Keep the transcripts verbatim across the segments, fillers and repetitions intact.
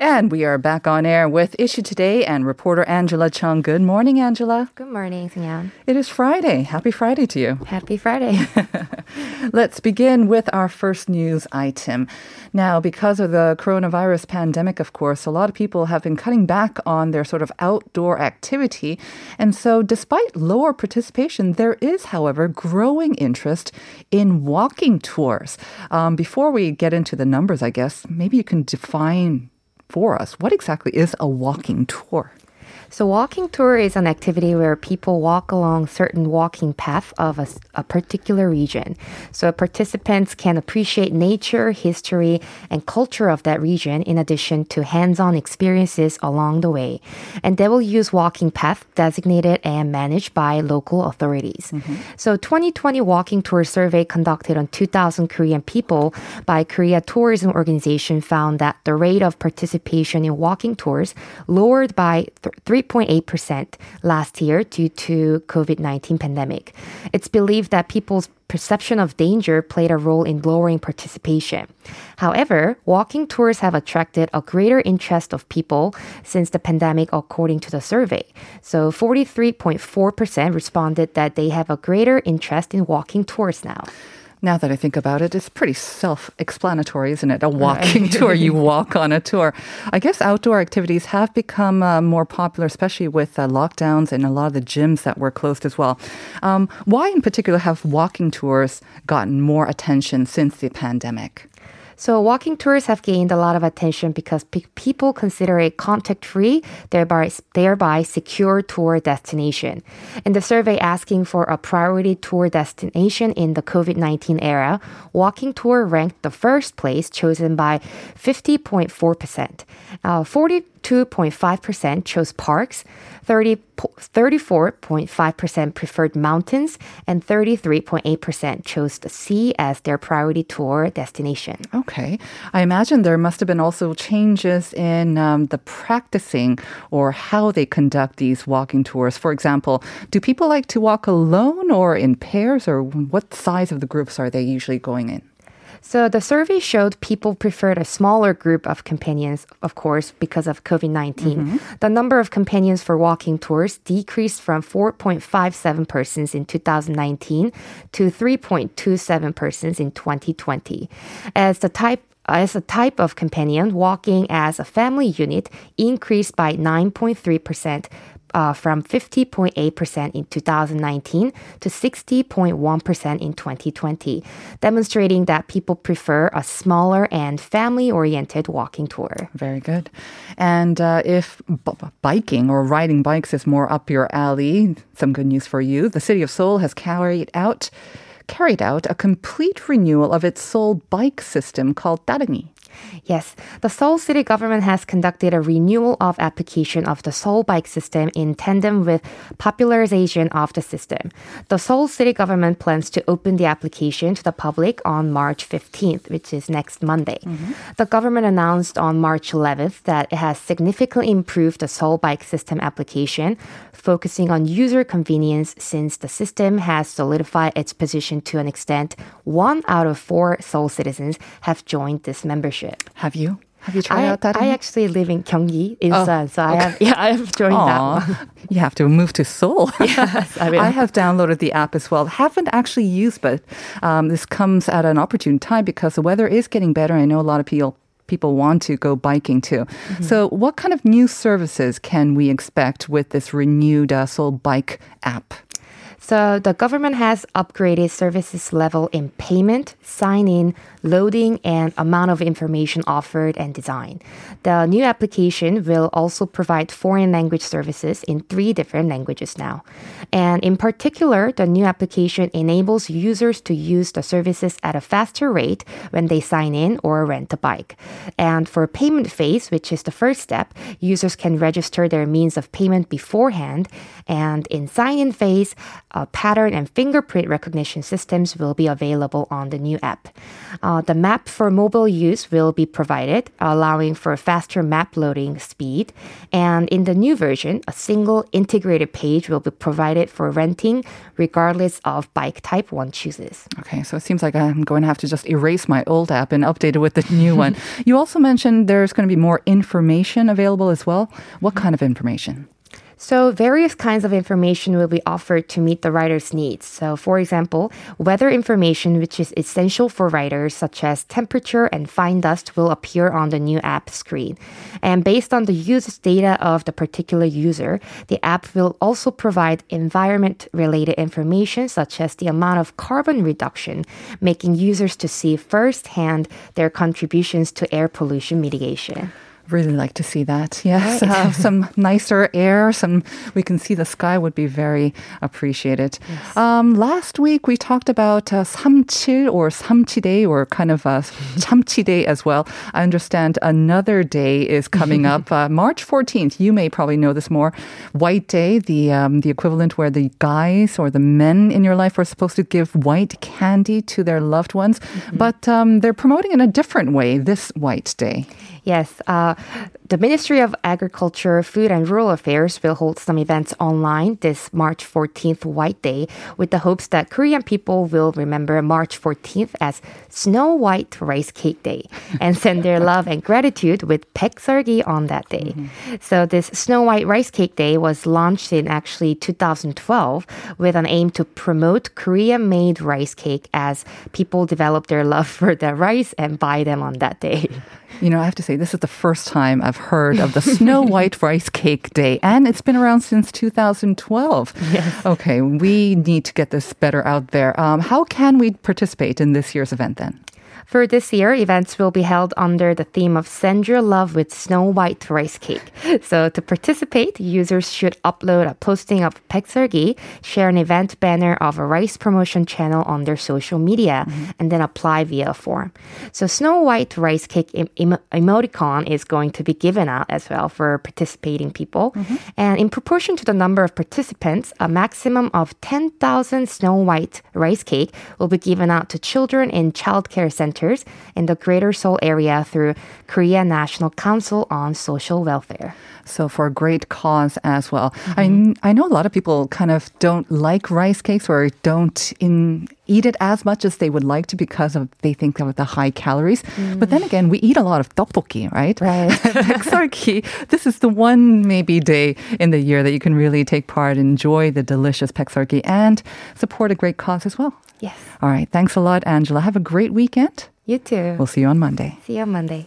And we are back on air with Issue Today and reporter Angela Chung. Good morning, Angela. Good morning, Seung-yeon. It is Friday. Happy Friday to you. Happy Friday. Let's begin with our first news item. Now, because of the coronavirus pandemic, of course, a lot of people have been cutting back on their sort of outdoor activity. And so despite lower participation, there is, however, growing interest in walking tours. Um, before we get into the numbers, I guess, maybe you can define for us, what exactly is a walking tour? So walking tour is an activity where people walk along certain walking path of a, a particular region. So participants can appreciate nature, history, and culture of that region in addition to hands-on experiences along the way. And they will use walking path designated and managed by local authorities. Mm-hmm. So twenty twenty walking tour survey conducted on two thousand Korean people by Korea Tourism Organization found that the rate of participation in walking tours lowered by three percent three point eight percent last year due to covid nineteen pandemic. It's believed that people's perception of danger played a role in lowering participation. However, walking tours have attracted a greater interest of people since the pandemic, according to the survey. So forty-three point four percent responded that they have a greater interest in walking tours now. Now that I think about it, it's pretty self-explanatory, isn't it? A walking right. tour, you walk on a tour. I guess outdoor activities have become uh, more popular, especially with uh, lockdowns and a lot of the gyms that were closed as well. Um, why in particular have walking tours gotten more attention since the pandemic? So walking tours have gained a lot of attention because pe- people consider it contact-free, thereby, thereby secure tour destination. And the survey asking for a priority tour destination in the covid nineteen era, walking tour ranked the first place chosen by fifty point four percent. Uh, forty-two point five percent chose parks, thirty-four point five percent preferred mountains, and thirty-three point eight percent chose the sea as their priority tour destination. Okay. I imagine there must have been also changes in um, the practicing or how they conduct these walking tours. For example, do people like to walk alone or in pairs, or what size of the groups are they usually going in? So the survey showed people preferred a smaller group of companions, of course, because of covid nineteen. Mm-hmm. The number of companions for walking tours decreased from four point five seven persons in two thousand nineteen to three point two seven persons in twenty twenty. As the type As a type of companion, walking as a family unit increased by nine point three percent uh, from fifty point eight percent in two thousand nineteen to sixty point one percent in twenty twenty, demonstrating that people prefer a smaller and family-oriented walking tour. Very good. And uh, if b- biking or riding bikes is more up your alley, some good news for you. The city of Seoul has carried out carried out a complete renewal of its Seoul bike system called Ttareungi. Yes, the Seoul city government has conducted a renewal of application of the Seoul bike system in tandem with popularization of the system. The Seoul city government plans to open the application to the public on march fifteenth, which is next Monday. Mm-hmm. The government announced on march eleventh that it has significantly improved the Seoul bike system application, focusing on user convenience since the system has solidified its position to an extent. One out of four Seoul citizens have joined this membership. Have you? Have you tried I, out that? I actually live in Gyeonggi, Incheon, oh, so okay. I have, yeah, I have joined Aww. that one. You have to move to Seoul. Yes, I, mean. I have downloaded the app as well. Haven't actually used, but um, this comes at an opportune time because the weather is getting better. I know a lot of people people want to go biking too. Mm-hmm. So what kind of new services can we expect with this renewed uh, Seoul Bike app? So the government has upgraded services level in payment, sign-in, loading, and amount of information offered and design. The new application will also provide foreign language services in three different languages now. And in particular, the new application enables users to use the services at a faster rate when they sign in or rent a bike. And for payment phase, which is the first step, users can register their means of payment beforehand. And in sign-in phase, uh, pattern and fingerprint recognition systems will be available on the new app. Uh, the map for mobile use will be provided, allowing for faster map loading speed. And in the new version, a single integrated page will be provided for renting, regardless of bike type one chooses. Okay, so it seems like I'm going to have to just erase my old app and update it with the new one. You also mentioned there's going to be more information available as well. What kind of information? So various kinds of information will be offered to meet the rider's needs. So for example, weather information, which is essential for riders, such as temperature and fine dust, will appear on the new app screen. And based on the usage data of the particular user, the app will also provide environment-related information, such as the amount of carbon reduction, making users to see firsthand their contributions to air pollution mitigation. Really like to see that. Yes, right. uh, some nicer air, some we can see the sky would be very appreciated. Yes. Um, last week we talked about uh, 삼칠 or 삼치day or kind of uh, 참치day as well. I understand another day is coming up, uh, March fourteenth. You may probably know this more. White Day, the um, the equivalent where the guys or the men in your life were supposed to give white candy to their loved ones, mm-hmm. but um, they're promoting in a different way this White Day. Yes, uh, the Ministry of Agriculture, Food and Rural Affairs will hold some events online this March fourteenth White Day with the hopes that Korean people will remember March fourteenth as Snow White Rice Cake Day and send their love and gratitude with Baek Sargi on that day. Mm-hmm. So this Snow White Rice Cake Day was launched in actually two thousand twelve with an aim to promote Korean-made rice cake as people develop their love for the rice and buy them on that day. You know, I have to say, this is the first time I've heard of the Snow White Rice Cake Day, and it's been around since two thousand twelve. Yes. Okay, we need to get this better out there. Um, how can we participate in this year's event then? For this year, events will be held under the theme of Send Your Love with Snow White Rice Cake. So to participate, users should upload a posting of Baek Sargi, share an event banner of a rice promotion channel on their social media, mm-hmm. and then apply via a form. So Snow White Rice Cake em- em- emoticon is going to be given out as well for participating people. Mm-hmm. And in proportion to the number of participants, a maximum of ten thousand Snow White Rice Cake will be given out to children in childcare centers in the Greater Seoul area through Korea National Council on Social Welfare. So for a great cause as well. Mm-hmm. I, I know a lot of people kind of don't like rice cakes or don't in, eat it as much as they would like to because of they think of the high calories. Mm. But then again, we eat a lot of tteokbokki, right? Right. Baek Sargi, this is the one maybe day in the year that you can really take part, enjoy the delicious Baek Sargi and support a great cause as well. Yes. All right. Thanks a lot, Angela. Have a great weekend. You too. We'll see you on Monday. See you on Monday.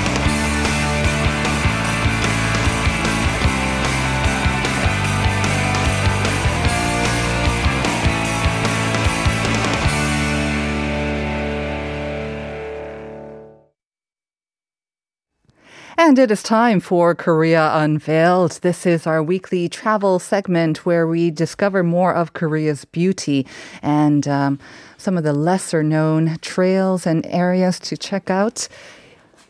And it is time for Korea Unveiled. This is our weekly travel segment where we discover more of Korea's beauty and um, some of the lesser-known trails and areas to check out.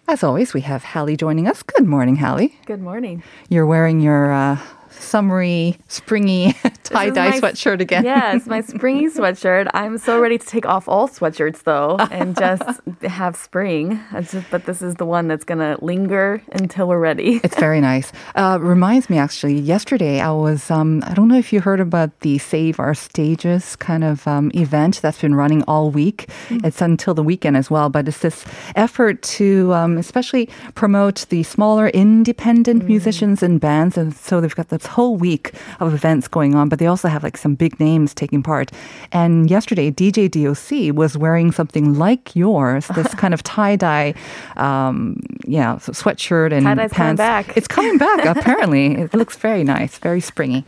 As always, we have Hallie joining us. Good morning, Hallie. Good morning. You're wearing your uh, summery, springy tie-dye sweatshirt again. Yes, my springy sweatshirt. I'm so ready to take off all sweatshirts, though, and just have spring. Just, but this is the one that's going to linger until we're ready. It's very nice. Uh, reminds me, actually, yesterday I was, um, I don't know if you heard about the Save Our Stages kind of um, event that's been running all week. Mm-hmm. It's until the weekend as well, but it's this effort to um, especially promote the smaller independent mm. musicians and bands. And so they've got this whole week of events going on, but they also have like some big names taking part. And yesterday, D J D O C was wearing something like yours, this kind of tie-dye, um, yeah, so sweatshirt and tie-dye's pants. Coming back. It's coming back, apparently. It looks very nice, very springy.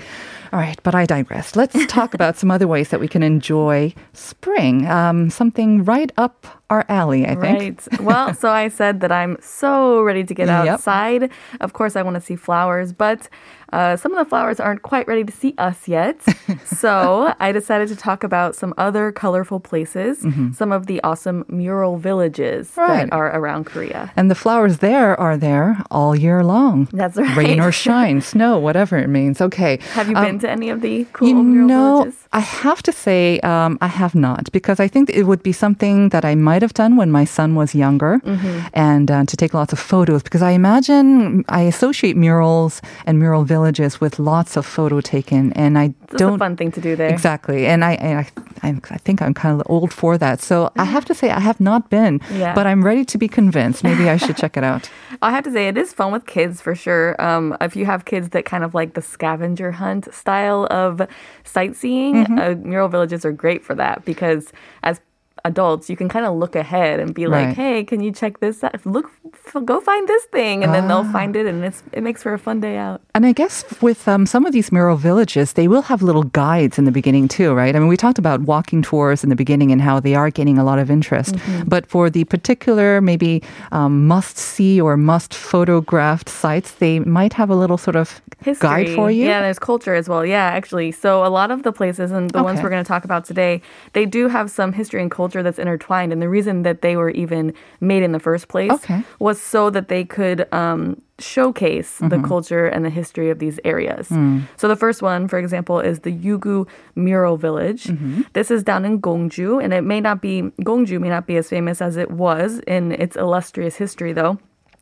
All right, but I digress. Let's talk about some other ways that we can enjoy spring. Um, something right up our alley, I think. Right. Well, so I said that I'm so ready to get outside. Yep. Of course, I want to see flowers, but uh, some of the flowers aren't quite ready to see us yet. So I decided to talk about some other colorful places, mm-hmm. some of the awesome mural villages right. that are around Korea. And the flowers there are there all year long. That's right. Rain or shine, snow, whatever it means. Okay. Have you um, been to any of the cool you mural know, villages? I have to say um, I have not, because I think it would be something that I might have done when my son was younger mm-hmm. and uh, to take lots of photos, because I imagine I associate murals and mural villages with lots of photo taken, and I That's don't... It's a fun thing to do there. Exactly. And I, and I, I'm, I think I'm kind of old for that. So I have to say I have not been, yeah. but I'm ready to be convinced. Maybe I should check it out. I have to say it is fun with kids for sure. Um, if you have kids that kind of like the scavenger hunt style of sightseeing, mm-hmm. uh, mural villages are great for that, because as adults, you can kind of look ahead and be like, right. hey, can you check this out? Look, f- go find this thing. And ah. then they'll find it, and it's, it makes for a fun day out. And I guess with um, some of these mural villages, they will have little guides in the beginning too, right? I mean, we talked about walking tours in the beginning and how they are gaining a lot of interest. Mm-hmm. But for the particular maybe um, must-see or must-photographed sites, they might have a little sort of History. guide for you. Yeah, there's culture as well. Yeah, actually. So a lot of the places and the okay. ones we're going to talk about today, they do have some history and culture that's intertwined, and the reason that they were even made in the first place okay. was so that they could um, showcase mm-hmm. the culture and the history of these areas. Mm. So the first one, for example, is the Yugu Mural Village. Mm-hmm. This is down in Gongju, and it may not be Gongju may not be as famous as it was in its illustrious history, though.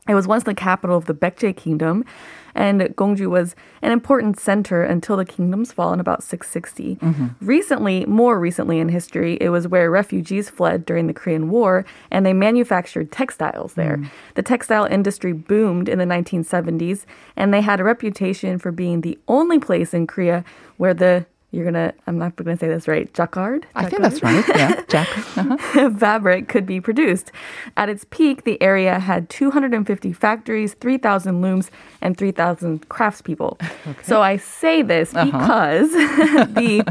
It was once the capital of the Baekje Kingdom, and Gongju was an important center until the kingdom's fall in about six sixty. Mm-hmm. Recently, more recently in history, it was where refugees fled during the Korean War, and they manufactured textiles there. Mm. The textile industry boomed in the nineteen seventies, and they had a reputation for being the only place in Korea where the You're going to, I'm not going to say this right, jacquard? I think that's right, yeah, jacquard. Uh-huh. Fabric could be produced. At its peak, the area had two hundred fifty factories, three thousand looms, and three thousand craftspeople. Okay. So I say this uh-huh. because the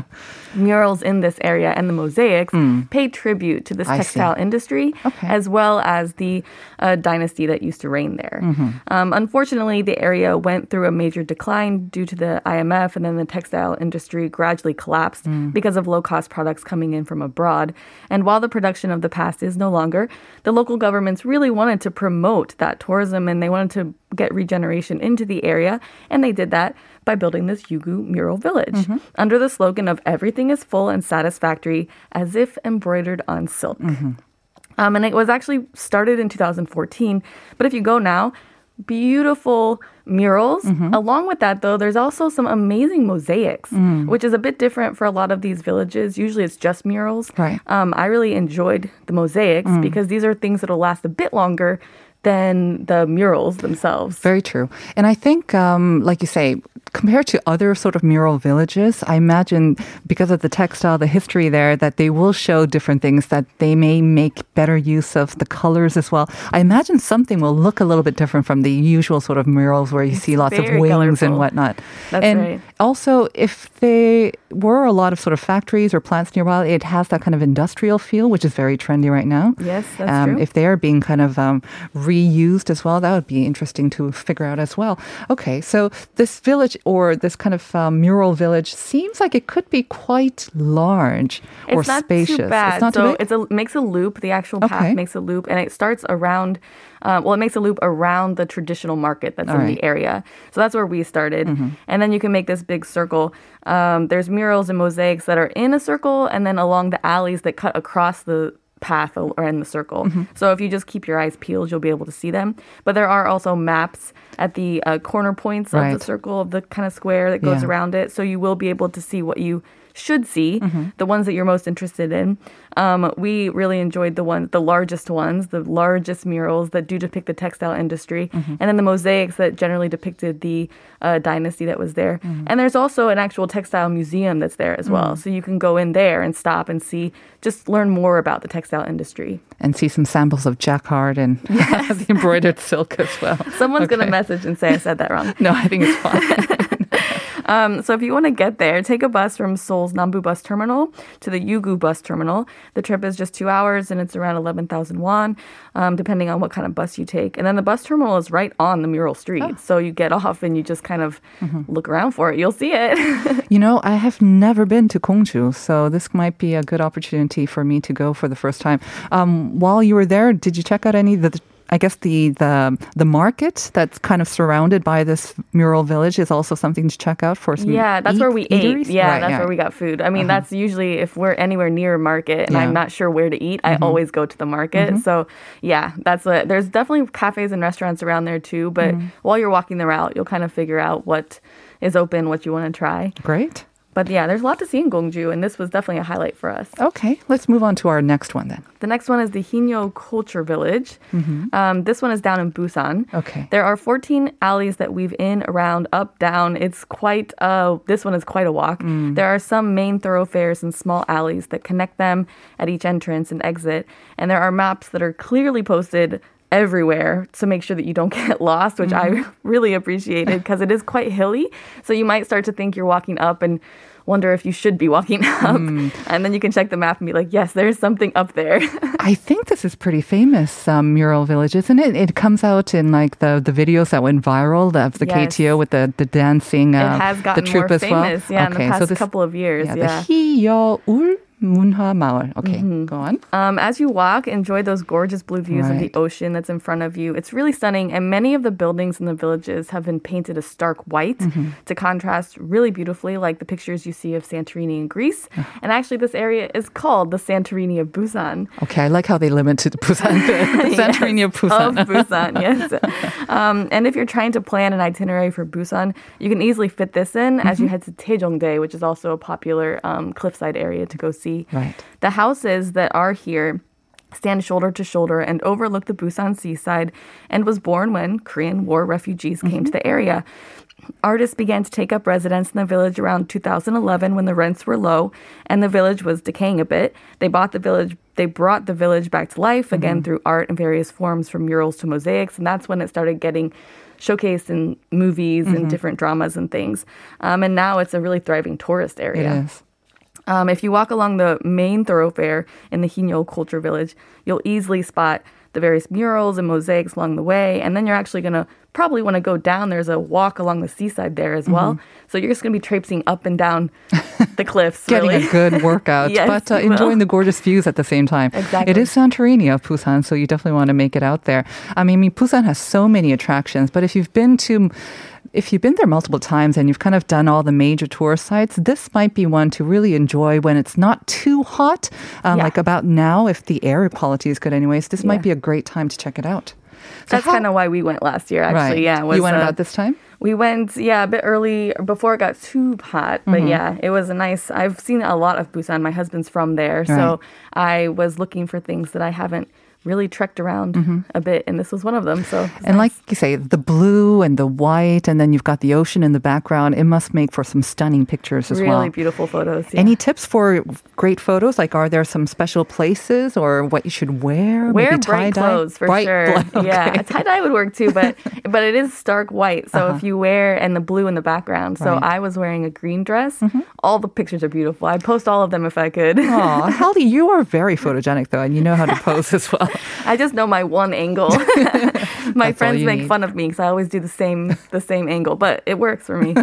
murals in this area and the mosaics mm. pay tribute to this textile industry okay. as well as the uh, dynasty that used to reign there. Mm-hmm. Um, unfortunately, the area went through a major decline due to the I M F, and then the textile industry gradually collapsed mm. because of low-cost products coming in from abroad. And while the production of the past is no longer, the local governments really wanted to promote that tourism, and they wanted to get regeneration into the area, and they did that by building this Yugu Mural Village mm-hmm. under the slogan of everything is full and satisfactory, as if embroidered on silk. Mm-hmm. Um, and it was actually started in two thousand fourteen, but if you go now, beautiful murals. Mm-hmm. Along with that, though, there's also some amazing mosaics, mm. which is a bit different for a lot of these villages. Usually it's just murals. Right. Um, I really enjoyed the mosaics mm. because these are things that'll last a bit longer than the murals themselves. Very true. And I think, um, like you say, compared to other sort of mural villages, I imagine because of the textile, the history there, that they will show different things, that they may make better use of the colors as well. I imagine something will look a little bit different from the usual sort of murals where you it's see lots of wings colorful. And whatnot. That's and right. Also, if they were a lot of sort of factories or plants nearby, it has that kind of industrial feel, which is very trendy right now. Yes, that's um, true. If they are being kind of um, reused as well? That would be interesting to figure out as well. Okay, so this village or this kind of um, mural village seems like it could be quite large it's or spacious. Too bad. It's not so too bad. So it makes a loop. The actual path okay. makes a loop, and it starts around. Uh, well, it makes a loop around the traditional market that's All in right. the area. So that's where we started. Mm-hmm. And then you can make this big circle. Um, there's murals and mosaics that are in a circle and then along the alleys that cut across the path or in the circle. Mm-hmm. So if you just keep your eyes peeled, you'll be able to see them. But there are also maps at the uh, corner points right. of the circle of the kind of square that goes yeah. around it. So you will be able to see what you should see, mm-hmm. the ones that you're most interested in. Um, we really enjoyed the one, the largest ones, the largest murals that do depict the textile industry, mm-hmm. and then the mosaics that generally depicted the uh, dynasty that was there. Mm-hmm. And there's also an actual textile museum that's there as well. Mm-hmm. So you can go in there and stop and see, just learn more about the textile industry. And see some samples of jacquard and yes. the embroidered silk as well. Someone's okay. going to message and say I said that wrong. No, I think it's fine. Um, so if you want to get there, take a bus from Seoul's Nambu Bus Terminal to the Yugu Bus Terminal. The trip is just two hours, and it's around eleven thousand won, um, depending on what kind of bus you take. And then the bus terminal is right on the mural street. Oh. So you get off and you just kind of mm-hmm. look around for it. You'll see it. You know, I have never been to Gongju, so this might be a good opportunity for me to go for the first time. Um, while you were there, did you check out any of the... I guess the, the the market that's kind of surrounded by this mural village is also something to check out for some Yeah, that's eat, where we eateries? ate. Yeah, right, that's yeah. where we got food. I mean, uh-huh. that's usually if we're anywhere near a market and yeah. I'm not sure where to eat, mm-hmm. I always go to the market. Mm-hmm. So yeah, that's what, there's definitely cafes and restaurants around there too, but mm-hmm. while you're walking the route, you'll kind of figure out what is open, what you want to try. Great. But yeah, there's a lot to see in Gongju, and this was definitely a highlight for us. Okay, let's move on to our next one then. The next one is the Huinnyeoul Culture Village. Mm-hmm. Um, this one is down in Busan. Okay. There are fourteen alleys that weave in, around, up, down. It's quite, uh, this one is quite a walk. Mm. There are some main thoroughfares and small alleys that connect them at each entrance and exit. And there are maps that are clearly posted everywhere to make sure that you don't get lost, which mm-hmm. I really appreciated because it is quite hilly. So you might start to think you're walking up and wonder if you should be walking up. Mm. And then you can check the map and be like, yes, there's something up there. I think this is pretty famous um, mural village, isn't it? It comes out in like the, the videos that went viral of the yes. K T O with the, the dancing, uh, it has gotten the troupe more as famous, well. Yeah, okay, in the past so this, couple of years. Yeah, yeah. The Huinnyeoul Munha Maul. Okay, mm-hmm. go on. Um, as you walk, enjoy those gorgeous blue views right. of the ocean that's in front of you. It's really stunning, and many of the buildings in the villages have been painted a stark white mm-hmm. to contrast really beautifully, like the pictures you see of Santorini in Greece. And actually, this area is called the Santorini of Busan. Okay, I like how they limit to the Busan. The Santorini yes, of Busan. Of Busan, yes. Um, and if you're trying to plan an itinerary for Busan, you can easily fit this in mm-hmm. as you head to Taejongdae, which is also a popular um, cliffside area to go see. Right. The houses that are here stand shoulder to shoulder and overlook the Busan seaside, and was born when Korean War refugees mm-hmm. came to the area. Artists began to take up residence in the village around two thousand eleven when the rents were low and the village was decaying a bit. They bought the village, they brought the village back to life again mm-hmm. through art in various forms, from murals to mosaics, and that's when it started getting showcased in movies mm-hmm. and different dramas and things. Um, and now it's a really thriving tourist area. Yes. Um, if you walk along the main thoroughfare in the Huinnyeoul Culture Village, you'll easily spot the various murals and mosaics along the way. And then you're actually going to probably want to go down. There's a walk along the seaside there as mm-hmm. well. So you're just going to be traipsing up and down the cliffs. Getting really. a good workout, yes, but uh, enjoying the gorgeous views at the same time. Exactly. It is Santorini of Busan, so you definitely want to make it out there. I mean, Busan has so many attractions, but if you've been to... If you've been there multiple times and you've kind of done all the major tourist sites, this might be one to really enjoy when it's not too hot, um, yeah. like about now, if the air quality is good anyways. This yeah. might be a great time to check it out. So That's kind of why we went last year, actually. Right. Yeah, was, you went uh, about this time? We went, yeah, a bit early before it got too hot. But mm-hmm. yeah, it was a nice, I've seen a lot of Busan. My husband's from there. Right. So I was looking for things that I haven't really trekked around mm-hmm. a bit, and this was one of them. So and nice. Like you say, the blue and the white, and then you've got the ocean in the background. It must make for some stunning pictures as really well. Really beautiful photos. Yeah. Any tips for great photos? Like, are there some special places or what you should wear? Wear Maybe bright tie-dye? clothes for bright sure. Bl- okay. Yeah, tie-dye would work too, but but it is stark white. So uh-huh. if you wear, and the blue in the background. So right. I was wearing a green dress. Mm-hmm. All the pictures are beautiful. I'd post all of them if I could. Aw, Hallie, you are very photogenic though, and you know how to pose as well. I just know my one angle. My friends make need. fun of me because I always do the same the same angle, but it works for me.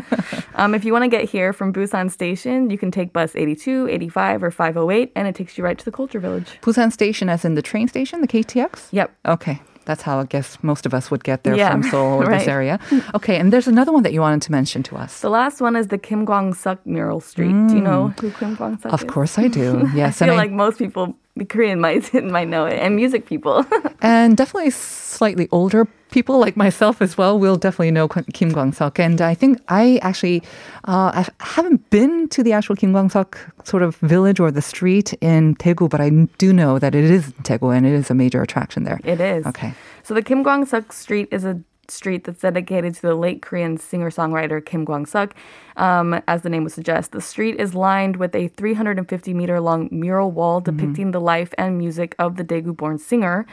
Um, if you want to get here from Busan Station, you can take bus eighty-two, eighty-five, or five oh eight, and it takes you right to the Culture Village. Busan Station as in the train station, the K T X? Yep. Okay. That's how I guess most of us would get there yeah, from Seoul or right. this area. Okay, and there's another one that you wanted to mention to us. The last one is the Kim Gwang Suk Mural Street. Mm. Do you know who Kim Gwang Suk is? Of course I do. Yes, I feel and I, like most people, the Korean might, might know it, and music people. And definitely slightly older people like myself as well will definitely know Kim Gwang Suk. And I think I actually uh, I haven't been to the actual Kim Gwang Suk sort of village or the street in Daegu, but I do know that it is in Daegu and it is a major attraction there. It is. Okay. So the Kim Gwang Suk Street is a street that's dedicated to the late Korean singer-songwriter Kim Gwang-suk. Um, as the name would suggest, the street is lined with a three hundred fifty meter long mural wall depicting mm-hmm. the life and music of the Daegu-born singer.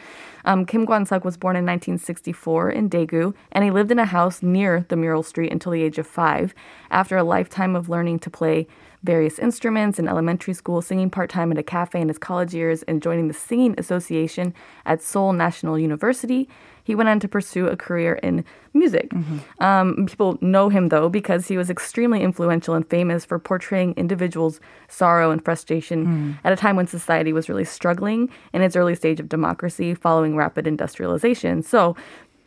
Um, Kim Gwang-suk was born in nineteen sixty-four in Daegu, and he lived in a house near the mural street until the age of five. After a lifetime of learning to play various instruments in elementary school, singing part-time at a cafe in his college years, and joining the Singing Association at Seoul National University, he went on to pursue a career in music. Mm-hmm. Um, people know him, though, because he was extremely influential and famous for portraying individuals' sorrow and frustration mm. at a time when society was really struggling in its early stage of democracy following rapid industrialization. So,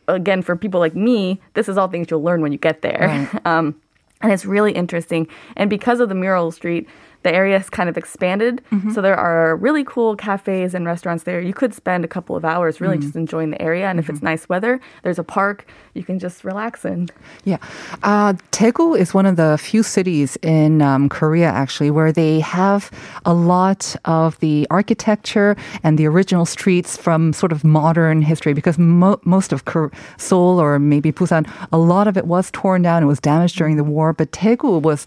again, for people like me, this is all things you'll learn when you get there. Right. Um, and it's really interesting. And because of the mural street, the area has kind of expanded, mm-hmm. so there are really cool cafes and restaurants there. You could spend a couple of hours really mm-hmm. just enjoying the area, and mm-hmm. if it's nice weather, there's a park you can just relax in. Yeah. Uh, Daegu is one of the few cities in um, Korea, actually, where they have a lot of the architecture and the original streets from sort of modern history, because mo- most of Cor- Seoul or maybe Busan, a lot of it was torn down. It was damaged during the war, but Daegu was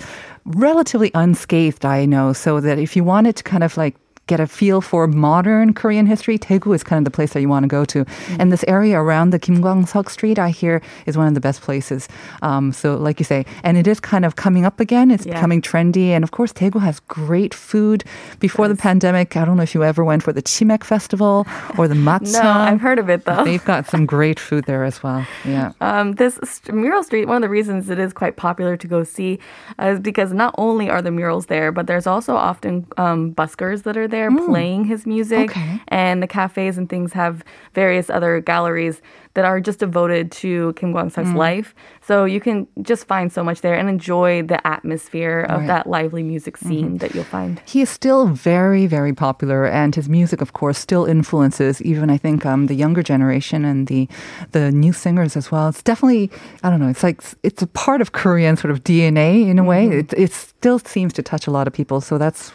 relatively unscathed, I know, so that if you wanted to kind of like get a feel for modern Korean history, Daegu is kind of the place that you want to go to. Mm-hmm. And this area around the Kim Gwang Suk Street, I hear, is one of the best places. Um, so like you say, and it is kind of coming up again. It's yeah. becoming trendy. And of course, Daegu has great food. Before yes. the pandemic, I don't know if you ever went for the Chimek Festival or the Matcha. No, I've heard of it, though. They've got some great food there as well. Yeah. Um, this st- mural street, one of the reasons it is quite popular to go see uh, is because not only are the murals there, but there's also often um, buskers that are there Mm. playing his music, okay. and the cafes and things have various other galleries that are just devoted to Kim Gwang-suk's mm. life. So you can just find so much there and enjoy the atmosphere of right. that lively music scene mm-hmm. that you'll find. He is still very, very popular, and his music, of course, still influences even, I think, um, the younger generation and the the new singers as well. It's definitely, I don't know, it's like, it's a part of Korean sort of D N A in a way. Mm-hmm. It, it still seems to touch a lot of people, so that's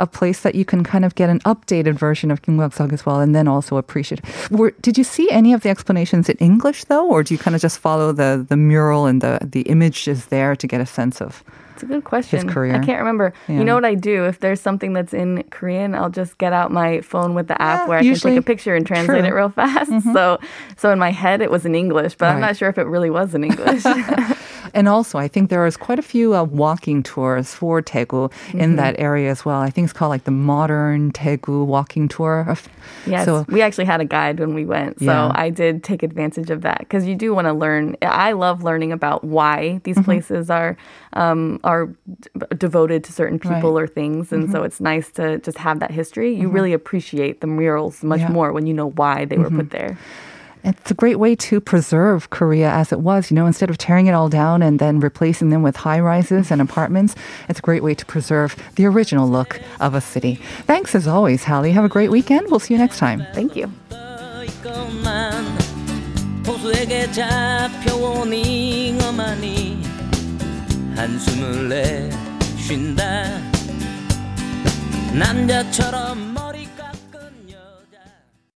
a place that you can kind of get an updated version of Kim Gwang-suk as well, and then also appreciate it. Were, did you see any of the explanations in English, though, or do you kind of just follow the, the mural and the, the images there to get a sense of It's a good question. His career? I can't remember. Yeah. You know what I do? If there's something that's in Korean, I'll just get out my phone with the app yeah, where I usually, can take a picture and translate true. it real fast. Mm-hmm. So, so in my head, it was in English, but right. I'm not sure if it really was in English. And also, I think there is quite a few uh, walking tours for Daegu mm-hmm. in that area as well. I think it's called like the Modern Daegu Walking Tour. Yes, so, we actually had a guide when we went, so yeah. I did take advantage of that because you do want to learn. I love learning about why these mm-hmm. places are um, are d- devoted to certain people right. or things, and mm-hmm. so it's nice to just have that history. You mm-hmm. really appreciate the murals much yeah. more when you know why they mm-hmm. were put there. It's a great way to preserve Korea as it was, you know, instead of tearing it all down and then replacing them with high-rises and apartments. It's a great way to preserve the original look of a city. Thanks as always, Hallie. Have a great weekend. We'll see you next time. Thank you.